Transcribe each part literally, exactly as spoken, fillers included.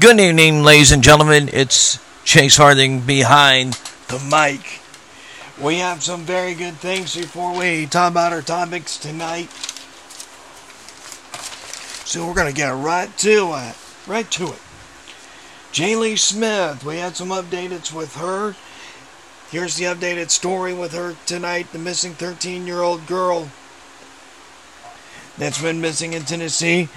Good evening, ladies and gentlemen. It's Chase Harding behind the mic. We have some very good things before we talk about our topics tonight. So we're going to get right to it. Right to it. Jaylee Smith, we had some updates with her. Here's the updated story with her tonight. The missing thirteen-year-old girl that's been missing in Tennessee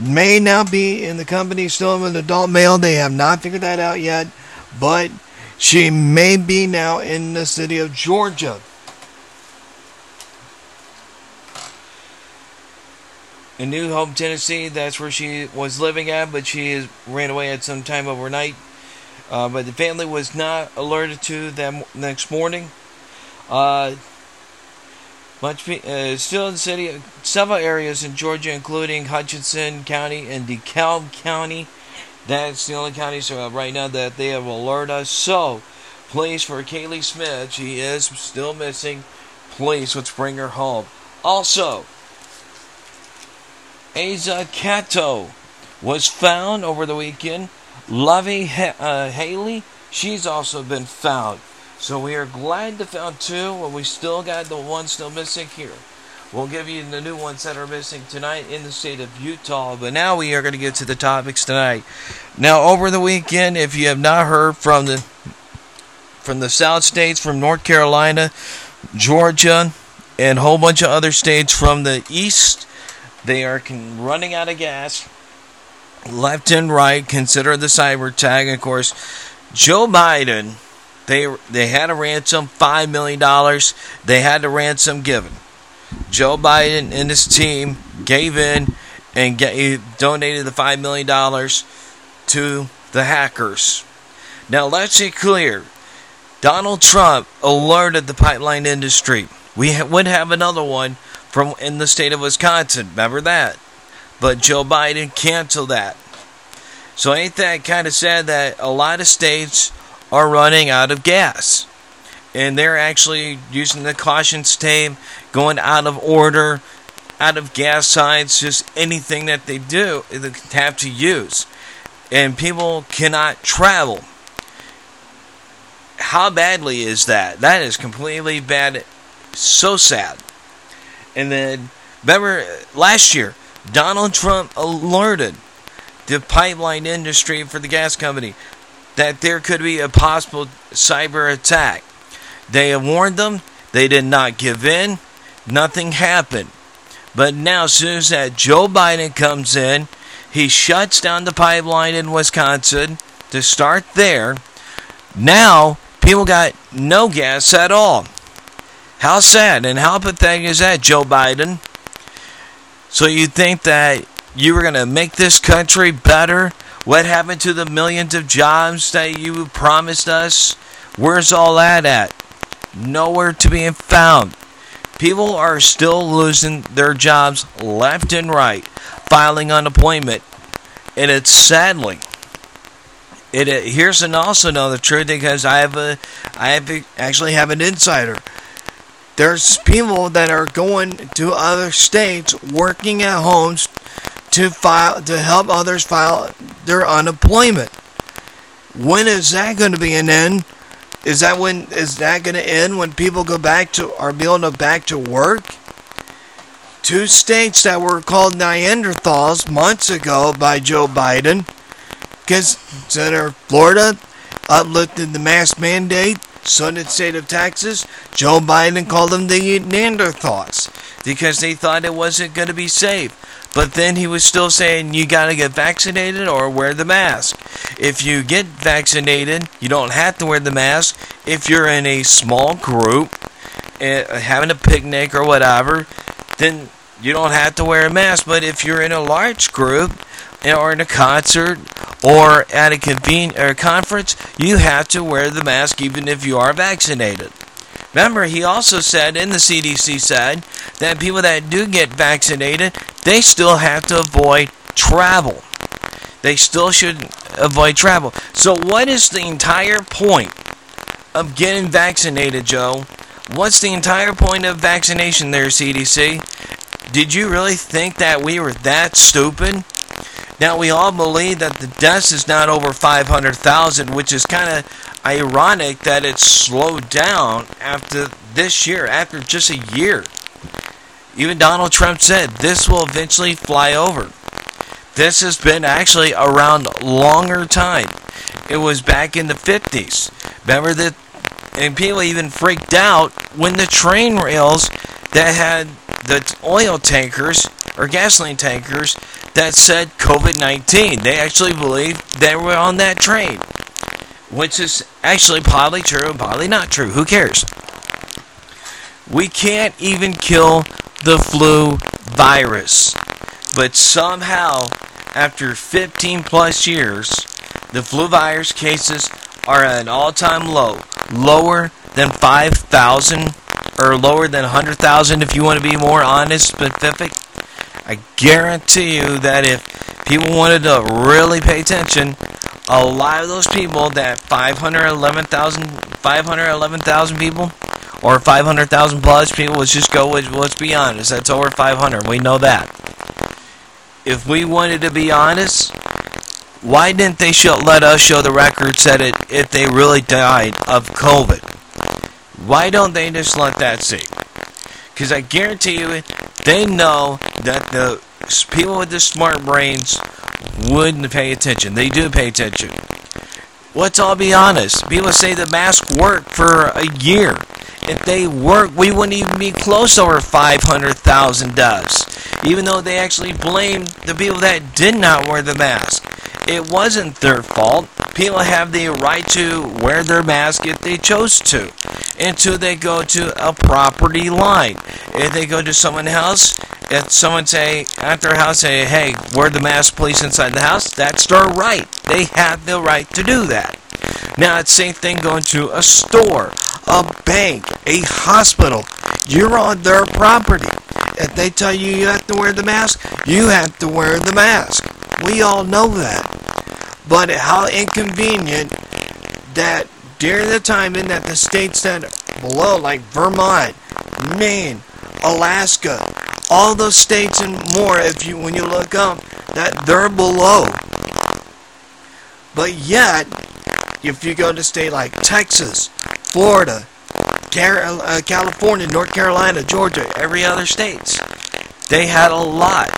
may now be in the company still of an adult male. They have not figured that out yet, but she may be now in the city of Georgia. In New Hope, Tennessee, that's where she was living at, but she is, ran away at some time overnight. Uh, but the family was not alerted to that next morning. Uh, much uh, still in the city, several areas in Georgia, including Hutchinson County and DeKalb County. That's the only counties uh, right now that they have alerted us. So, please, for Jaylee Smith, she is still missing. Please, let's bring her home. Also, Aza Kato was found over the weekend. Lovey ha- uh, Haley, she's also been found. So we are glad to found two, but we still got the one still missing here. We'll give you the new ones that are missing tonight in the state of Utah. But now we are going to get to the topics tonight. Now, over the weekend, if you have not heard from the from the South states, from North Carolina, Georgia, and a whole bunch of other states from the East, they are con- running out of gas. Left and right, consider the cyber tag. Of course, Joe Biden, they they had a ransom, five million dollars. They had the ransom given. Joe Biden and his team gave in and gave, donated the five million dollars to the hackers. Now, let's be clear. Donald Trump alerted the pipeline industry. We ha- would have another one from in the state of Wisconsin. Remember that. But Joe Biden canceled that. So ain't that kind of sad that a lot of states are running out of gas. And they're actually using the caution tape, going out of order, out of gas signs, just anything that they do, they have to use. And people cannot travel. How badly is that? That is completely bad. So sad. And then, remember last year, Donald Trump alerted the pipeline industry for the gas company that there could be a possible cyber attack. They warned them. They did not give in. Nothing happened. But now, as soon as that Joe Biden comes in, he shuts down the pipeline in Wisconsin to start there. Now, people got no gas at all. How sad and how pathetic is that, Joe Biden? So you think that you were going to make this country better? What happened to the millions of jobs that you promised us? Where's all that at? Nowhere to be found. People are still losing their jobs left and right, filing unemployment. And it's sadly. It, it here's an also another truth, because I have a I have a, actually have an insider. There's people that are going to other states, working at homes to file to help others file their unemployment. When is that going to be an end? Is that when is that going to end when people go back to are building up back to work? Two states that were called Neanderthals months ago by Joe Biden, because Senator Florida uplifted the mask mandate. So in the state of Texas, Joe Biden called them the Neanderthals because they thought it wasn't going to be safe. But then he was still saying you got to get vaccinated or wear the mask. If you get vaccinated, you don't have to wear the mask. If you're in a small group, uh, having a picnic or whatever, then you don't have to wear a mask. But if you're in a large group or in a concert or at a conven- or a conference, you have to wear the mask even if you are vaccinated. Remember, he also said, and the C D C said, that people that do get vaccinated, they still have to avoid travel. They still should avoid travel. So what is the entire point of getting vaccinated, Joe? What's the entire point of vaccination there, C D C? Did you really think that we were that stupid? Now, we all believe that the deaths is not over five hundred thousand, which is kind of ironic that it's slowed down after this year, after just a year. Even Donald Trump said this will eventually fly over. This has been actually around longer time. It was back in the fifties. Remember that, and people even freaked out when the train rails that had the oil tankers or gasoline tankers that said COVID nineteen. They actually believed they were on that train, which is actually probably true and probably not true. Who cares? We can't even kill the flu virus. But somehow, after fifteen plus years, the flu virus cases are at an all-time low. Lower than five thousand, or lower than one hundred thousand if you want to be more honest, specific. I guarantee you that if people wanted to really pay attention, a lot of those people, that five hundred eleven thousand people, or five hundred thousand plus people, let's just go with, let's be honest, that's over five hundred, we know that. If we wanted to be honest, why didn't they show, let us show the records that it, if they really died of COVID? Why don't they just let that see? Because I guarantee you, they know that the people with the smart brains wouldn't pay attention. They do pay attention. Let's all be honest. People say the mask worked for a year. If they worked, we wouldn't even be close over five hundred thousand deaths. Even though they actually blame the people that did not wear the mask. It wasn't their fault. People have the right to wear their mask if they chose to. Until they go to a property line. If they go to someone's house, if someone say, at their house, say, hey, wear the mask, please, inside the house, that's their right. They have the right to do that. Now, it's the same thing going to a store, a bank, a hospital. You're on their property. If they tell you you have to wear the mask, you have to wear the mask. We all know that. But how inconvenient that during the time in that the states that below, like Vermont, Maine, Alaska, all those states and more, if you when you look up, that they're below. But yet, if you go to a state like Texas, Florida, California, North Carolina, Georgia, every other states, they had a lot.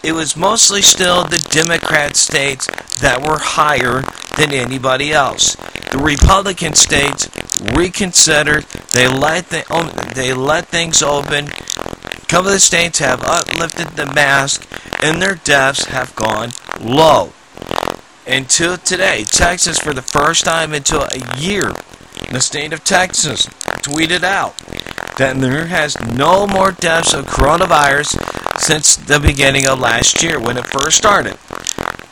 It was mostly still the Democrat states that were higher than anybody else. The Republican states reconsidered. They let the, they let things open. A couple of the states have uplifted the mask, and their deaths have gone low. Until today, Texas, for the first time until a year, the state of Texas tweeted out that there has no more deaths of coronavirus since the beginning of last year when it first started.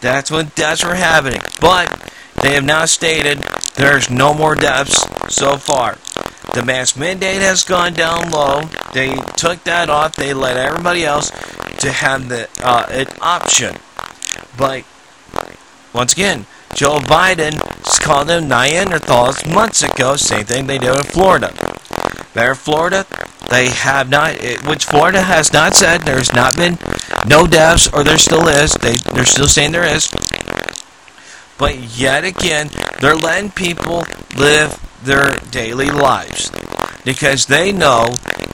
That's when deaths were happening. But they have now stated there's no more deaths so far. The mask mandate has gone down low. They took that off. They let everybody else to have the uh, an option. But once again, Joe Biden called them Neanderthals months ago. Same thing they do in Florida. There, Florida, they have not, which Florida has not said there's not been no deaths, or there still is. They, they're still saying there is. But yet again, they're letting people live their daily lives because they know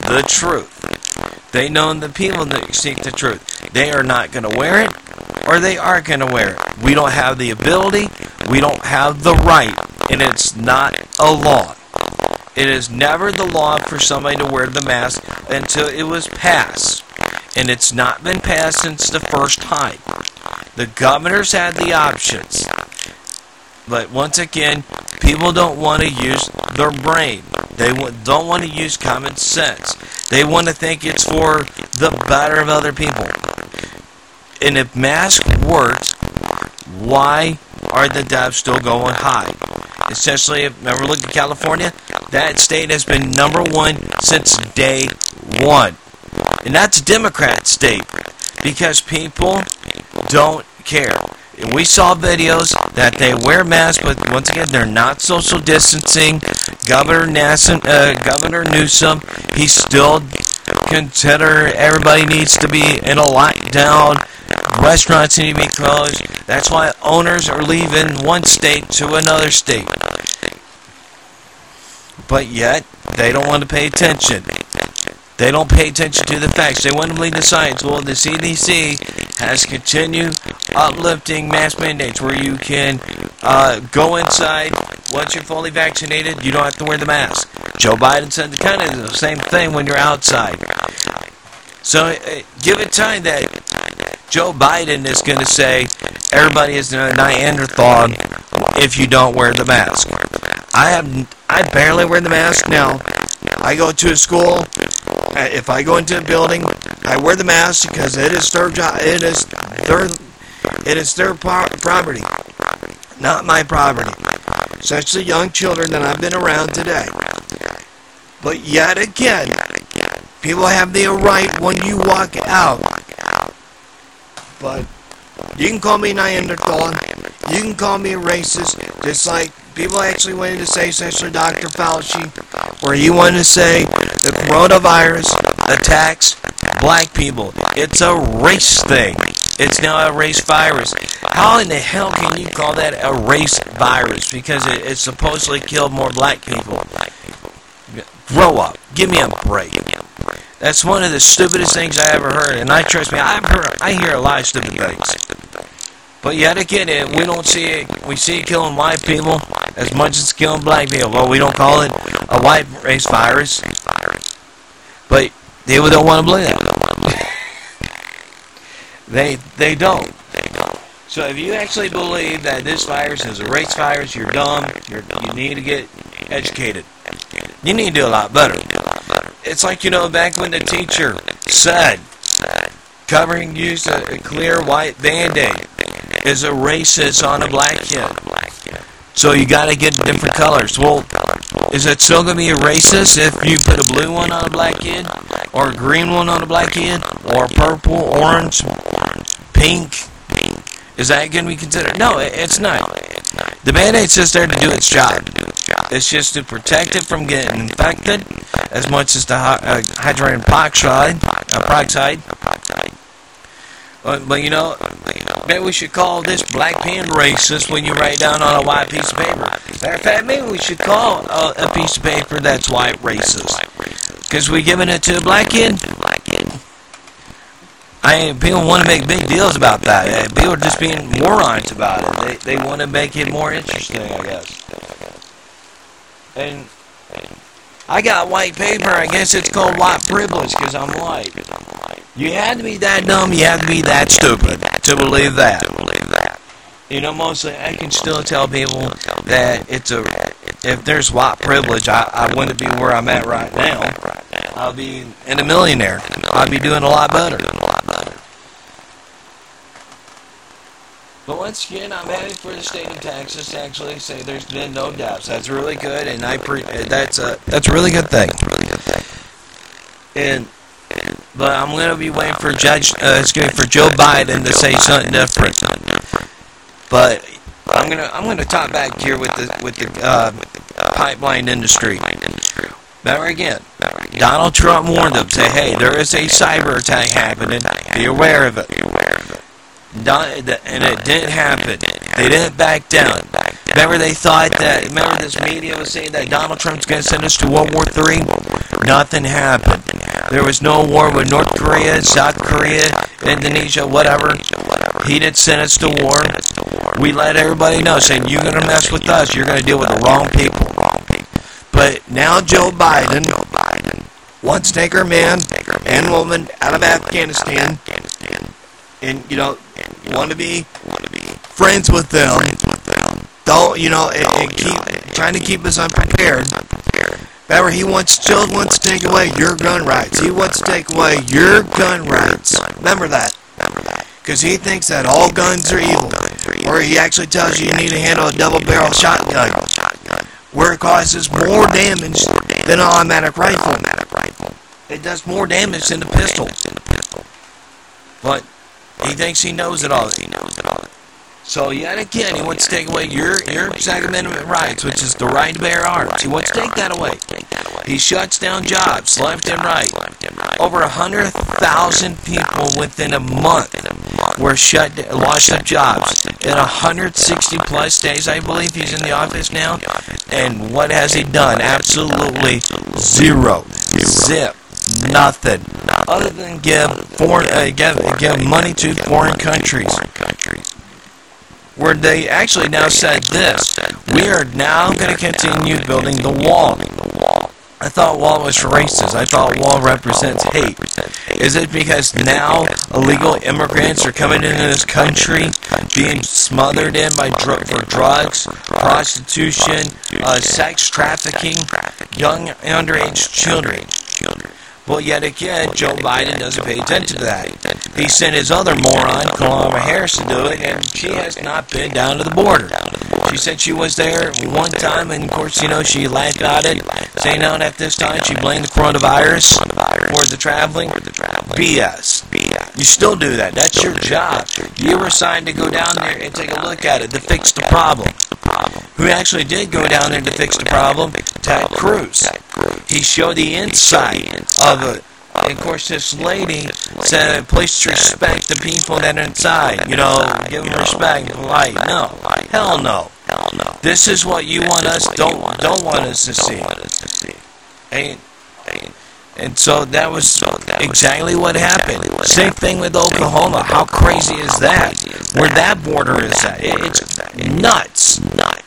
the truth. They know the people that seek the truth. They are not going to wear it, or they are going to wear it. We don't have the ability. We don't have the right. And it's not a law. It is never the law for somebody to wear the mask until it was passed. And it's not been passed since the first time. The governors had the options. But once again, people don't want to use their brain. They don't want to use common sense. They want to think it's for the better of other people. And if masks worked, why are the deaths still going high? Essentially, if remember, look at California. That state has been number one since day one. And that's a Democrat state. Because people don't care. And we saw videos that they wear masks, but once again, they're not social distancing. Governor Newsom, uh, Governor Newsom, he still consider everybody needs to be in a lockdown. Restaurants need to be closed. That's why owners are leaving one state to another state. But yet, they don't want to pay attention. They don't pay attention to the facts. They want to believe the science. Well, the C D C has continued uplifting mask mandates where you can uh, go inside once you're fully vaccinated. You don't have to wear the mask. Joe Biden said the kind of the same thing when you're outside. So uh, give it time that Joe Biden is going to say everybody is a Neanderthal if you don't wear the mask. I have I barely wear the mask now. I go to a school. If I go into a building, I wear the mask because it is their job. It is their it is their property, not my property. Especially young children that I've been around today. But yet again, people have the right when you walk out. But you can call me Neanderthal. You can call me a racist. Just like people actually wanted to say, especially Doctor Fauci, where you wanted to say the coronavirus attacks black people. It's a race thing. It's now a race virus. How in the hell can you call that a race virus? Because it, it supposedly killed more black people. Grow up. Give me a break. That's one of the stupidest things I ever heard. And I trust me, I've heard, I hear a lot of stupid things. But yet again, we don't see it. We see it killing white people as much as it's killing black people. Well, we don't call it a white race virus. But they don't want to believe that. They they don't. So if you actually believe that this virus is a race virus, you're dumb. You're, you need to get educated. You need to do a lot better. It's like, you know, back when the teacher said covering used a clear white band-aid is a racist on a black kid. So you got to get different colors. Well, is it still going to be a racist if you put a blue one on a black kid, or a green one on a black kid, or purple, orange, pink? Is that going to be considered? No, it's not. The Band-Aid's just there to do its job. It's just to protect it from getting infected as much as the hydrogen peroxide. But, but you know, maybe we should call this black pen racist when you write down on a white piece of paper. Matter of fact, maybe we should call a, a piece of paper that's white racist. Because we're giving it to a black kid. I people want to make big deals about that. People are just being morons about it. They, they want to make it more interesting, I guess. And I got white paper. I guess it's called white privilege because I'm white. You had to be that dumb, you had to be that stupid to believe that. You know, mostly I can still tell people that it's a, if there's white privilege, I, I wouldn't be where I'm at right now. I'll be in a millionaire. I'll be doing a lot better. But once again, I'm happy for the state of Texas to actually say there's been no deaths. That's really good, and I pre- that's a that's a really good thing. And. But I'm going to be waiting for Judge, uh, excuse me, for Joe Biden to say something different. But I'm going to I'm going to talk back here with the with the uh, pipeline industry. Remember again, Donald Trump warned them, say, hey, there is a cyber attack happening. Be aware of it. And it didn't happen. They didn't back down. Remember, they thought that. Remember, this media was saying that Donald Trump's going to send us to World War Three. Nothing happened. There was no war with North Korea, South Korea, Indonesia, whatever. He didn't send us to war. We let everybody know, saying, you're going to mess with us. You're going to deal with the wrong people. But now Joe Biden wants to take our man and woman out of Afghanistan and, you know, want to be friends with them. Don't, you know, and, and keep trying to keep us unprepared. Remember, he wants, Jill wants to take away your gun rights. He wants to take away your gun rights. Remember that. Because he thinks that all guns are evil. Or he actually tells you you need to handle a double-barrel shotgun, where it causes more damage than an automatic rifle. It does more damage than a pistol. But he thinks he knows it all. He knows it all. So yet again, he wants to take away your your Second Amendment rights, which is the right to bear arms. He wants to take that away. He shuts down jobs left and right. Over one hundred thousand people within a month were shut, lost their jobs. In one hundred sixty plus days, I believe he's in the office now. And what has he done? Absolutely zero. Zip. Nothing. Other than give, foreign, uh, give, give money to foreign countries. Where they actually now said this, we are now going to continue building the wall. I thought wall was racist. I thought wall represents hate. Is it because now illegal immigrants are coming into this country, being smothered in by dr- for drugs, prostitution, uh, sex trafficking, young underage children? But yet again, Joe Biden doesn't pay attention to that. He sent his other moron, Kamala Harris, to do it, and she has not been down to the border. She said she was there one time, and of course, you know, she laughed at it, saying out at this time she blamed the coronavirus for the traveling. B S. You still do that. That's your job. You were assigned to go down there and take a look at it to fix the problem. Who actually did go down there to fix the problem? Ted Cruz. He showed the insight of it. And of course, this lady said, please respect the people that are inside. You know, give them respect. Like, no. Hell no. This is what you want us, don't don't want us to see. And, and so that was exactly what happened. Same thing with Oklahoma. How crazy is that? Where that border is at. It's nuts. Nuts.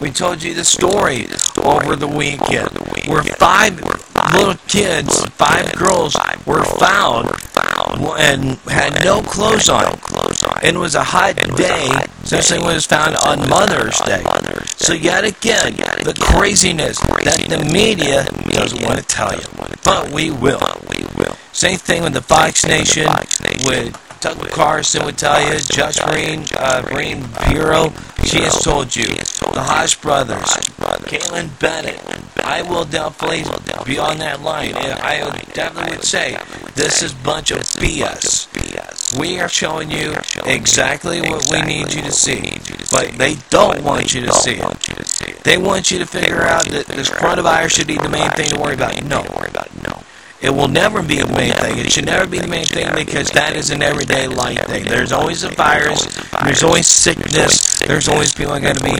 We told you the story over the weekend where five little kids, five girls, were found and had no clothes on. And it was a hot day since it was found on Mother's Day. So yet again, the craziness that the media doesn't want to tell you. But we will. Same thing with the Fox Nation, with Tucker Carlson would tell you, Judge Green, uh, Green Bureau, she has told you, the Hodge Brothers, Kaelin Bennett, I will definitely be on that line. And I would definitely would say, this is a bunch of B S. We are showing you exactly what we need you to see, but they don't want you to see it. They want you to figure out that this coronavirus should be the main thing to worry about. No. It will never be the main thing. It should never be the main thing because that is an everyday life thing. There's always a virus. There's always sickness. There's always people going to be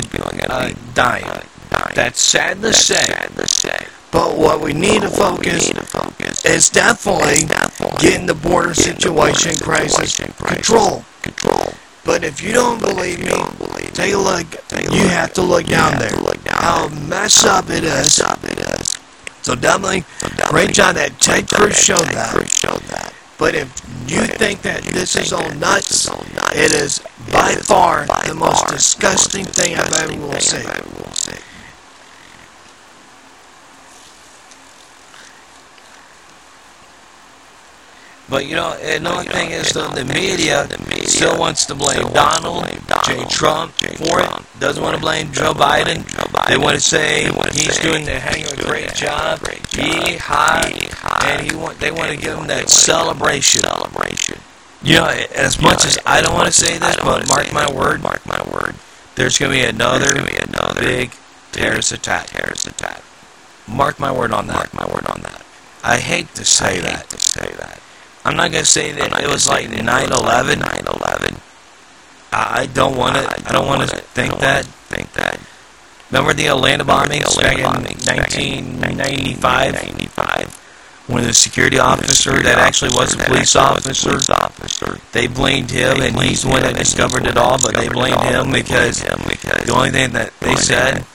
uh, dying. That's sad to say. But what we need to focus is definitely getting the border situation crisis control. But if you don't believe me, take a look. You have to look down there. How messed up it is. So definitely, great job that Ted Cruz showed that. But if you think that this is all nuts, it is by far the most disgusting thing I've ever will see. But you know, another thing is though, the media still wants to blame Donald J. Trump for it. Doesn't want to blame Joe Biden. They want to say he's doing the hang of a great job. Yeehaw! And he want they want to give him that celebration. You know, as much as I don't want to say this, but mark my word, mark my word. There's going to be another big terrorist attack. Terrorist attack. Mark my word on that. Mark my word on that. I hate to say that. To say that. I'm not going to say that it was like nine eleven. nine eleven. I don't want it. I don't want to think that. Think that. Remember the Atlanta bombing back in nineteen ninety-five? When the security officer that actually was a police officer, they blamed him, and he's the one that discovered it all, but they blamed him because the only thing that they said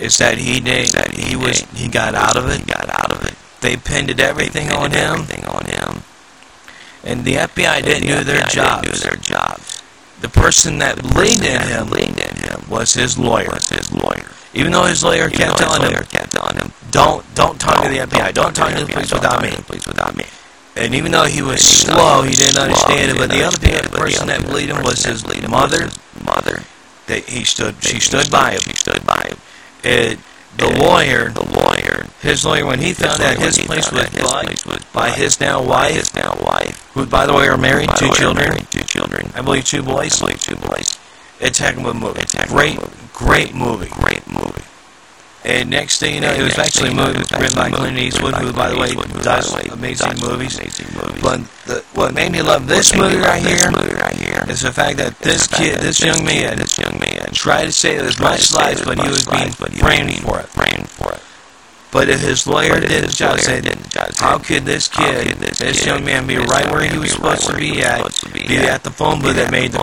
is that he did, he was, he got out of it. Got out of it. They pinned everything, they pinned on, him. everything on him. And the F B I didn't do their job. The person that leaned in him, leaned in him was his lawyer. Was his lawyer. Even though his lawyer kept telling him, him, don't don't talk don't, to the F B I, don't, don't talk to the police without me. without me. And even though he was slow, he didn't understand it, but the other person that leaned him was his mother. Mother. They, he stood, she stood by him. She stood by him. It, The lawyer, the lawyer, his lawyer, when he found out his place was blocked by his now wife, his now wife, who, by the way, are married, two children, two children, I believe two boys, I believe two boys. It's a heck of a movie. Great, great movie, great movie. And next thing you know, it was actually a movie with Red Mike Clint Eastwood, who, by the way, does amazing movies. But the, what made me love this movie right here is the fact that this kid, this young man, this young man, tried to save as much lives, but he was being framed for it. But if his lawyer did his job, said, how could this kid, this young man, be right where he was supposed to be at, be at the phone booth that made the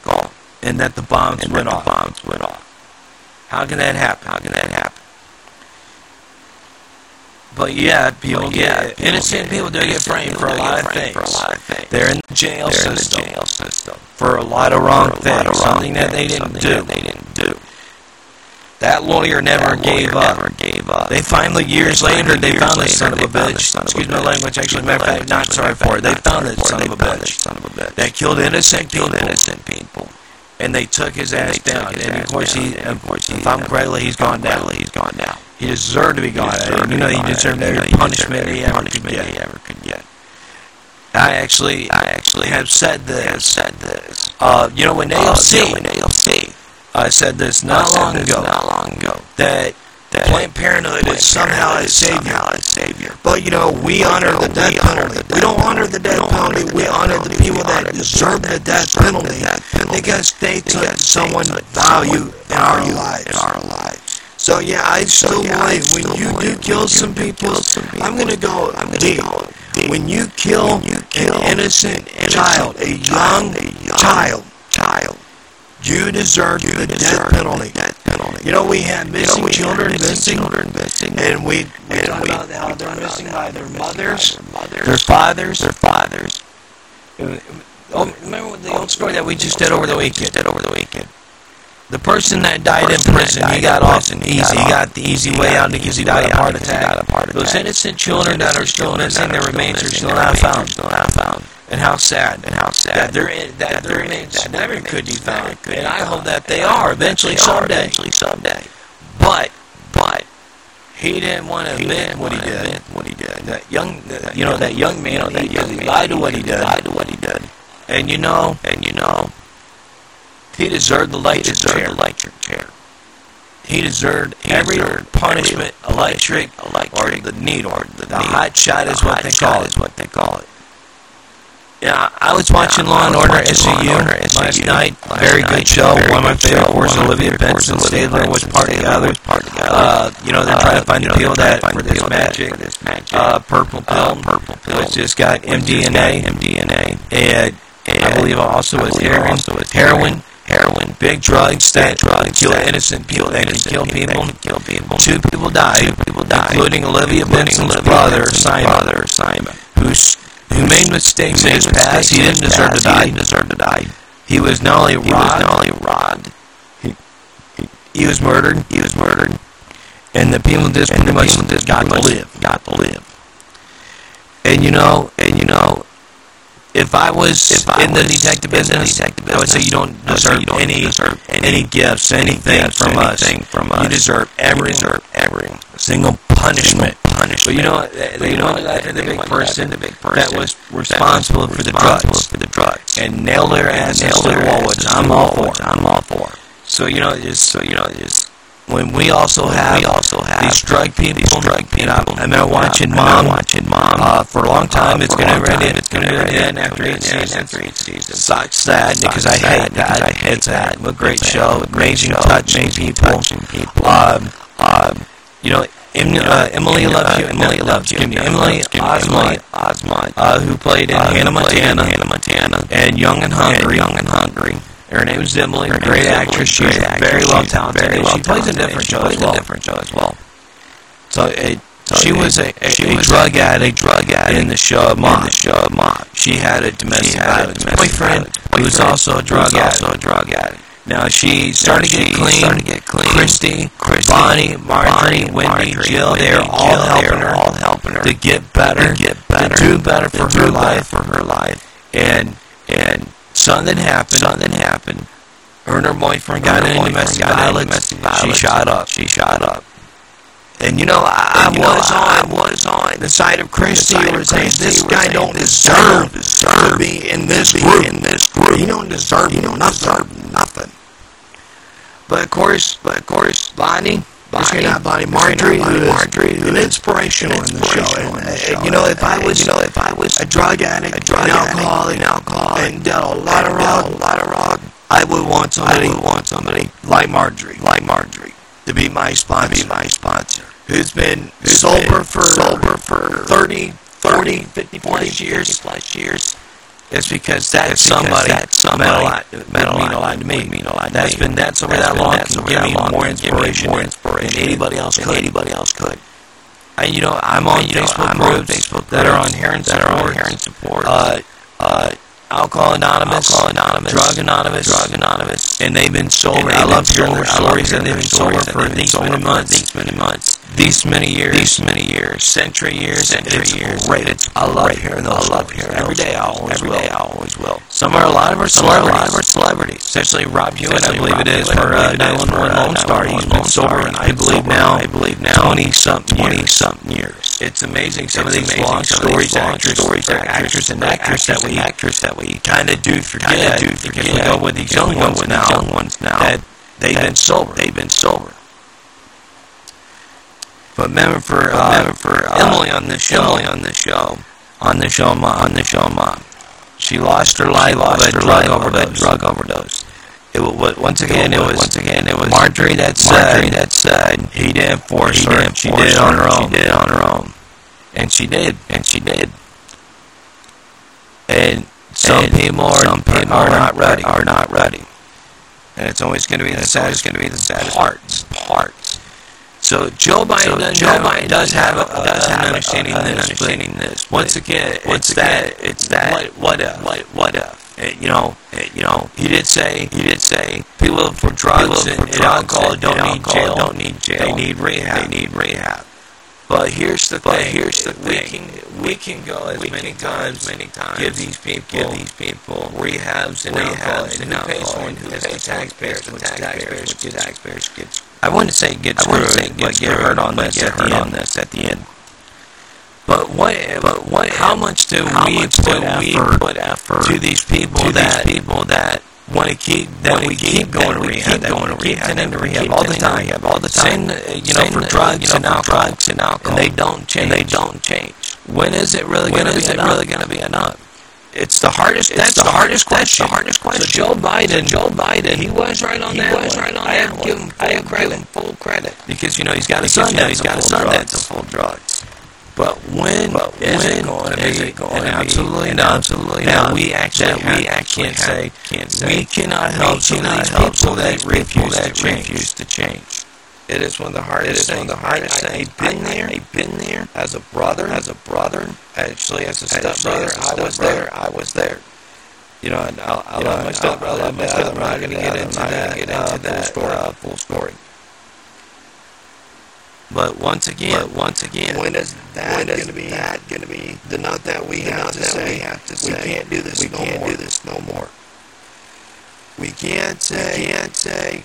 call, and that the bombs went off? How can that happen? How can that happen? But yeah, people, yeah, people innocent people do get framed for a lot of things. They're in the jail system for a lot of wrong things, something that they didn't do. That lawyer never gave up. They finally, years later, they found this son of a bitch. Excuse my language, actually, matter of fact, not sorry for it. They found this son of a bitch that killed innocent people. And they took his ass down. And of course, he, if I'm correctly, he's gone down. He's gone down. He deserved to be gone down. You know, he deserved every punishment he ever could get. I actually, I actually have said this. Have said this. Uh, you know, when A L C, I said this not long ago. Not long ago. That Planned Parenthood is somehow a savior. But you know, we honor the death penalty. We don't honor the death penalty. We honor the people that deserve the death penalty because they took someone's value in our lives. So yeah, I still believe when you do kill some people, I'm gonna go deep. When you kill an innocent child, a young child, child. You deserve you the deserve death penalty. Death penalty. You know, we have missing you know, we children, have missing, children missing, and we, we and talk we, about how they're missing by their mothers, mothers, their fathers, their fathers. Oh, remember the old story that we just did over the weekend? Did over the weekend. The person that died person in prison, died he got off easy. He got the easy way out because he died of heart attack. Those innocent children that are still innocent, their remains are still not found. And how sad, and how sad that their that, that their remains that never could be found. And I hope that they are eventually someday. someday. But, but he didn't want to admit what he did. What he did. That young, you know, that young man, that young lied to what he did. Lied to what he did. And you know, and you know, he deserved the electric chair. He deserved every punishment, electric, or the needle, or the hot shot is what they call it. Is what they call it. Yeah, I was watching yeah, Law and Order S V U last night. Last very night, good show. Very One of my favorite wars, Olivia Benson, Stabler was part together. Uh, you know, they're uh, trying to find the pill that for this magic. Uh, purple pill. Purple pill. It's just got M D M A. M D M A. And I believe also was heroin. Heroin. Heroin. Big drugs. That drugs. Kill innocent people. They can kill people. Kill people. Two people died. Two people died. Including Olivia Benson's brother, Simon. Who's... Who made mistakes in his past? He didn't deserve to die. He didn't deserve to die. He was not only robbed. He was murdered. He was murdered. And the people just pretty much got to live. Got to live. And you know, and you know, if I was in the detective business, I would say you don't deserve any any gifts, anything from us. You deserve every single punishment. But you know, they you know that the big person, the big person that was responsible for the drugs, for the drugs, and nailed their ass, nailed their wall, which I'm all for. I'm all for. So you know, just so you know, just when we also have we also have these drug people, drug people. I've been watching mom, watching mom for a long time. It's gonna end. It's gonna end after eight seasons. Sucks sad because I hate that. I hate that. A great show, amazing touch, amazing people. Um, um, you know. Emily, uh, Emily loves you. Emily loves you. Emily Osmond, Osmond, uh, who played in uh, Hannah Montana, Hannah Montana, and Young and Hungry, Young and Hungry. Her name is Emily. Her great actress. She's very well talented. She plays a different show as well. Different show as well. So it. So she, was a, a, she was a drug addict, drug addict in the show of Mom. She had a domestic violence boyfriend who was also a drug addict. Now she started to get clean. Started to get clean. Christy, Christy, Bonnie, Marjorie, Wendy, Jill, they're all helping her, all helping her to get better, to get better, to do better for her life, for her life. And and something happened, something happened. Her and her boyfriend got into domestic violence. She shot up, she shot up. And you know, I, and, you I was know, on, I was on the side of Christy. Was saying this guy don't deserve, deserve to be in this be group. In this group, he don't deserve, he don't nothing. deserve nothing. But of course, but of course, Bonnie, Bonnie. It's great to have Bonnie. Marjorie, Marjorie, an inspiration on the show. And, you know, if I was, you know, if I was a drug addict, a drug alcoholic, an alcoholic, and did a lot of rock, a lot of rock, I would want somebody, I would want somebody like Marjorie, like Marjorie, to be my sponsor, be my sponsor, who's been sober for sober for thirty, forty, fifty plus years, plus years. It's because that's somebody that's somebody meant a lot to me. That's been that over that long. That's over that long. More inspiration, more inspiration. Anybody else could. Anybody else could. And you know, I'm on Facebook groups that are on here and that are on here and support. Uh, uh, Alcohol Anonymous, Alcohol Anonymous, Drug Anonymous, Drug Anonymous, and they've been sober. I love hearing their stories. They've been sober for these many months, these many months, these many years, these many years, century years, century years. Great, it's I love hearing those. I love hearing every day. I always will. Every day, I always will. Some are a lot of our celebrities. A lot of our celebrities, especially Rob Hewitt. I believe it is for nine one one Lone Star. He's been sober, and I believe now, I believe now, twenty something, twenty something years. It's amazing. Some of these long stories, actors, stories, actors, and actors that we actors that we. We kind of do forget, do forget. We go with these young ones now. Young ones now. That they've been sober. They've been sober. But remember for uh, for uh, Emily on this show. Emily on this show. On the show, mom. On the show, mom. She lost her life. Lost her life over a drug overdose. It was once again. It was once again. It was Marjorie that said. That said. He did force her. She did on her own. She did on her own. And she did. And she did. And. Some and people are, some people are, are not ready. Are not ready, and it's always going to be the saddest. Going to be the saddest parts. Parts. So Joe Biden, so does, Joe have, Biden does have a, a, does have an understanding, a, a, this, understanding this. Once again, once it's again, that. It's that. What if? What if? What if? It, you know. It, you know. He did say. He did say. People for drugs and, for drugs and alcohol and don't and need alcohol, jail. Don't need jail. They need rehab. They need rehab. But here's the but thing. Here's the we thing. Can, we can go as we many can times, many times. Give these people, give these people rehabs and rehabs and not going to the taxpayers, the taxpayers, the taxpayers gets. I wouldn't say get screwed, I say get get hurt on this, get hurt on this at the end. But what? But what? How much do how we much put, do effort we put effort to these people? To that, these people that. Want to keep that we keep going to rehab, going to rehab, and rehab all the time, all the time. You know, for drugs and alcohol, and alcohol, they don't change. They don't change. When is it really going to be enough? Really going to be enough? It's the hardest. That's the hardest question. The hardest question. Joe Biden. Joe Biden. He was right on that. He was right on that. I have given him full credit because you know he's got a son. He's got a son that's a full drugs. But when but is when it going to be? Is it going and to absolutely be? Not, absolutely now not. We actually that have, we actually can't say, can't say. We cannot help some of these people, people that refuse that to refuse to change. It is one of the hardest. It is one of the hardest things. I've been there. I've been there as a brother. As a brother. Actually, as a stepbrother, I was there. I was there. You know, and I'll, I'll you know, love my stepbrother. I'm not going to get into that full story. But once again, but once again, when is that going to be? That going to be the not that we have to say. We have to say we can't do this. We no can't more. do this no more. We can't say. We can't say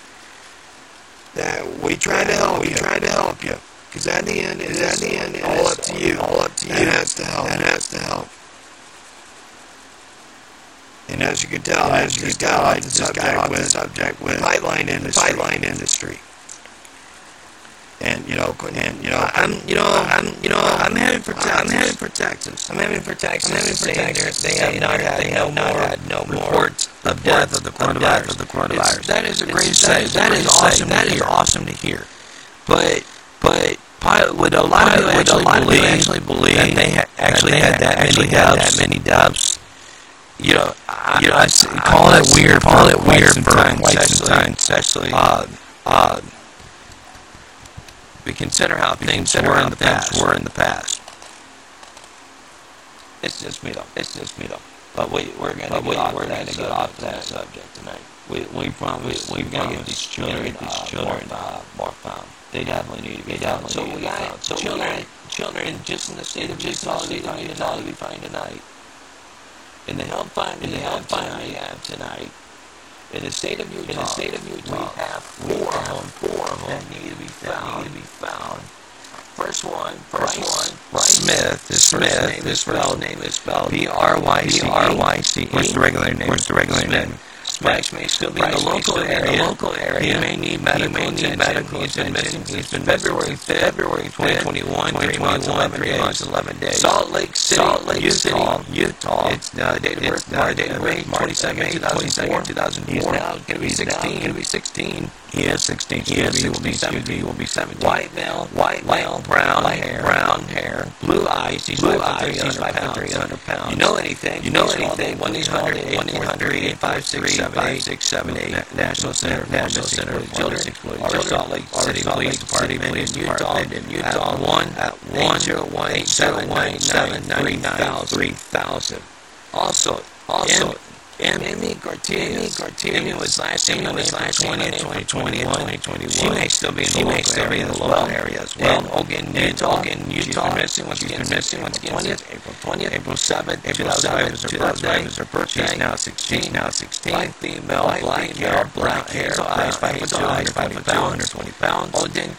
that we try to help. We you. try to help you. Because at the end, is at the end, all up to you. All up to you. That has to help. That has to help. And as you can tell, and as you can tell, I just got off the subject with pipeline industry. Pipeline industry. And you know, and you know, I'm, you know, I'm, you know, I'm headed for, I'm headed for Texas. I'm headed for Texas. I'm headed for Texas. They have not had, no more, had no more reports of death of the coronavirus. Of the coronavirus. That is a great sight. That is awesome. That is awesome to hear. But, but, would a lot of people actually believe that they actually had that many deaths? Many deaths. You know, you know, call it weird. Call it weird for white sometimes. Actually, uh, uh. We consider how things were in the past. Were in the past. It's just me though. It's just me though. But we we're gonna we, we're gonna get off that subject tonight. We we promise we, we're gonna get these children uh, these children uh, more found. They definitely need to be found. So we got so children children just in the state of Utah. They don't even know to be found tonight. In the help find in the help find we have tonight. In the state of Utah, in the state of Utah, we have four of them, four of them that need to be found. Need to be found. First one, first Price, one, Price. Smith. This Smith. This spelled name is spelled B R Y C. B R Y C. What's the regular name? What's the regular Smith. name? Max may still be in the local area. Local area. He may need medical he may need medical attention. attention. He's been February fifth, February twenty twenty-one, three months, eleven days. Salt Lake City, Salt Lake Utah, City, Utah. It's now the date of birth, our date of birth, twenty-second, May twenty-second, two thousand four. He's now going to be sixteen. Going to be sixteen. He is sixteen. He is sixteen. He will be seventeen. White male, white male, brown hair, brown hair, blue eyes. He's blue eyes. He's five hundred pounds. You know anything? You know anything? One eight hundred. One eight hundred. Eight five six seven. Five, six, seven, eight. National Center, National Center for Children's Exploitation, Salt Lake City Police Department, Police Department in Utah, one at one zero one eight seven nine seven ninety nine three thousand. Also, also. Emmy Cortez. Emmy was last seen on April twentieth, twenty twenty-one. She may still be in the local area as well. And Ogin, Utah. She's been missing once again since April twentieth. April seventh, April seventh is her birthday. She's now sixteen. Black female, black hair, black hair, eyes, five foot two, one hundred twenty pounds. Ogin,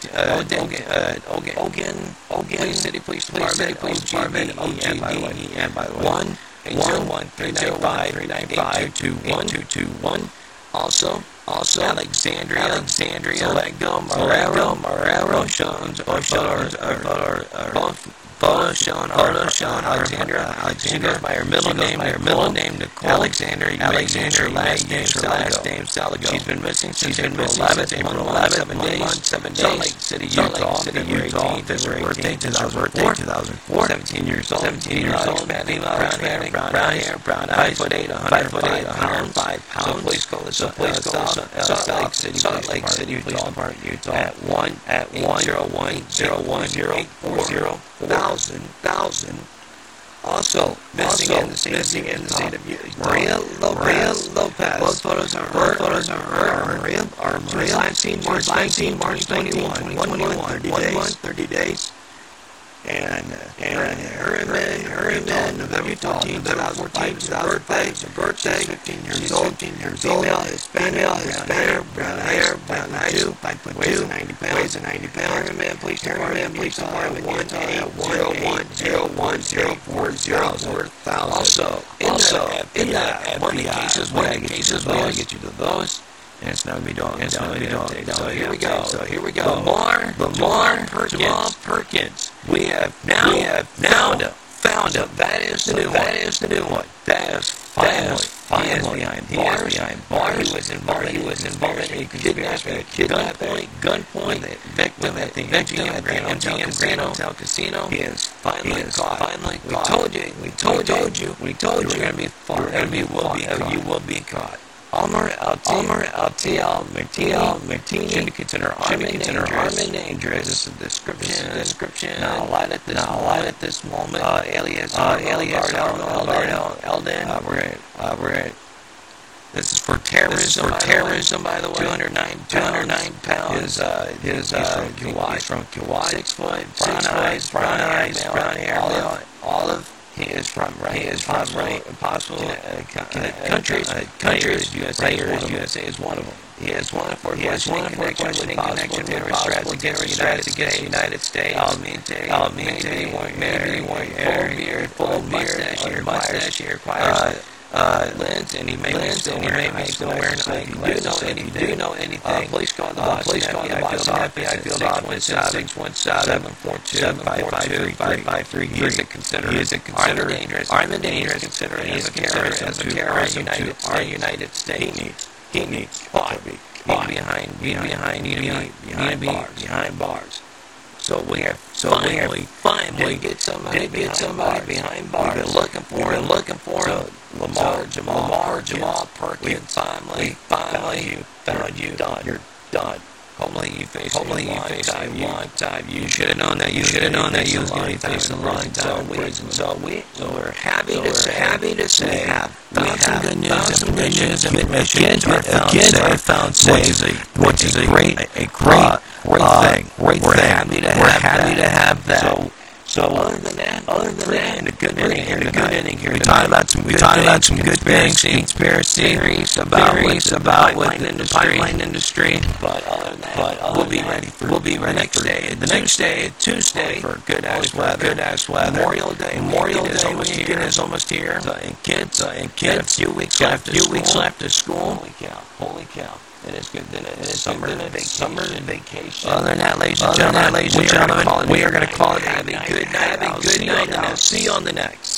Ogin City Police Department, O G D E M, by the way. One. eight zero one, three nine five, three nine five, two two two one. Also, also Alexandria, Alexandria, Selecto, Marrero, Marrero, Shones, Oshars, Both. Photo shown, photo shown, Alexandra, Alexandra, by her middle name, by her middle name, Nicole, Alexander, Alexander, last name, her last name, Salago. She's been missing, she's been missing since April eleventh, seven days, seven days, Salt Lake City, Utah, February eighteenth, birthday, two thousand four, seventeen years old, seventeen years old, brown hair, brown hair, brown eyes, five foot eight, one hundred five pounds, so police call this, police call this, Salt Lake City, Salt Lake City, Utah, Utah, at one, at one, zero one, zero one, zero four, zero. Thousand, thousand. Also missing also in the state, missing in the state of Utah. Maria Lopez. Lopez. Both photos are her. Photos are her. Maria are Maria. I've seen March nineteen, March twenty-one, twenty-one, thirty days. And and her and her and November fourteenth, two thousand fourteen, two thousand five. Her birthday. Fifteen years old. Fifteen years old. Female Hispanic. Hispanic. Brown hair. Brown eyes. Five foot two. Ninety pounds. Ninety pounds. Airman, police department. Police department. One eight zero one zero one zero four zero four thousand. Also, also in that one of the cases, one of the cases, we gotta get you to those. And it's not going to be dog. It's not going to be dog. So here we go. So here we go. Lamar, Lamar Perkins. Perkins. We have now, we have now found, found him. That is the new one. That is the new one. That is finally, finally. He is behind bars. He is behind bars. He was involved. He was involved. He kidnapped. Kidnapped. Gunpoint. Gunpoint. Victim at the M G M Grand Hotel Casino. He is finally caught. Finally caught. We told you. We told you. We told you. You're going to be far. You're going to be will be. You will be caught. Almer Altiel Martiel Martini should be considered army consider army dangerous. This is a description description. Not allowed at this not allowed at this moment. Uh, alias uh, alias Elden Elden. Uh, we're at uh, we're at. This is for terrorism. For terrorism, by the way. two hundred nine pounds. His, uh, his, uh, he's from Kuwait. Six foot. Brown eyes. Brown eyes. Brown hair. Olive. He is from right. He is from right. Impossible. Uh, uh, countries. Uh, countries. U S A is U S A is one of them. He is one of four. He is one of four. Connection. Connection. Terrorist threats against the United States. United States. Almente. Almente. One hair. One hair. Full mustache. Here. Mustache. Here. Requires. Uh, lens, and he may lens, and he may make still wearing a glass. Do you know anything? Do you know anything? Police call the box. Police call the box. F B I field office. six one seven, seven four two, seven five five three, five five three. He is a considered. He is a considered dangerous. Armed and dangerous. Considered as a terrorist. As a terrorist. Our United States. He needs. He needs. Caught. Caught behind. Behind. Behind. Behind bars. Behind bars. So we have so finally, we finally get somebody, get somebody behind bars. We've been looking for him, looking for him. So Lamar, so Jamal, Lamar, Jamal Perkins. We finally, we finally, you, found you, done, you're done. Hopefully you faced a long time. You should have known that. You should have known that you was going to face a long time. So we, so we're happy to say, happy to say, we have some good news. Some good news. Kids are found safe, which is a great, a great. Great thing. Uh, great we're thing. Happy to we're have happy that. to have that. So, So other than that, other than that, and a good ending here tonight. We talked about some, we talked about some good things, conspiracy theories about theories about pipeline industry, pipeline industry. But other than that, but other we'll be ready for we'll be ready next day, the next day, Tuesday for good ass weather, good ass weather. Memorial Day, Memorial Day is almost here, is almost here. And kids, and kids, few weeks left, few weeks left of school. Holy cow, holy cow. It is good that it is summer and vacation. vacation. Other than that, ladies and gentlemen, we are going to call it having good night. Having good night, and I'll see you on the next.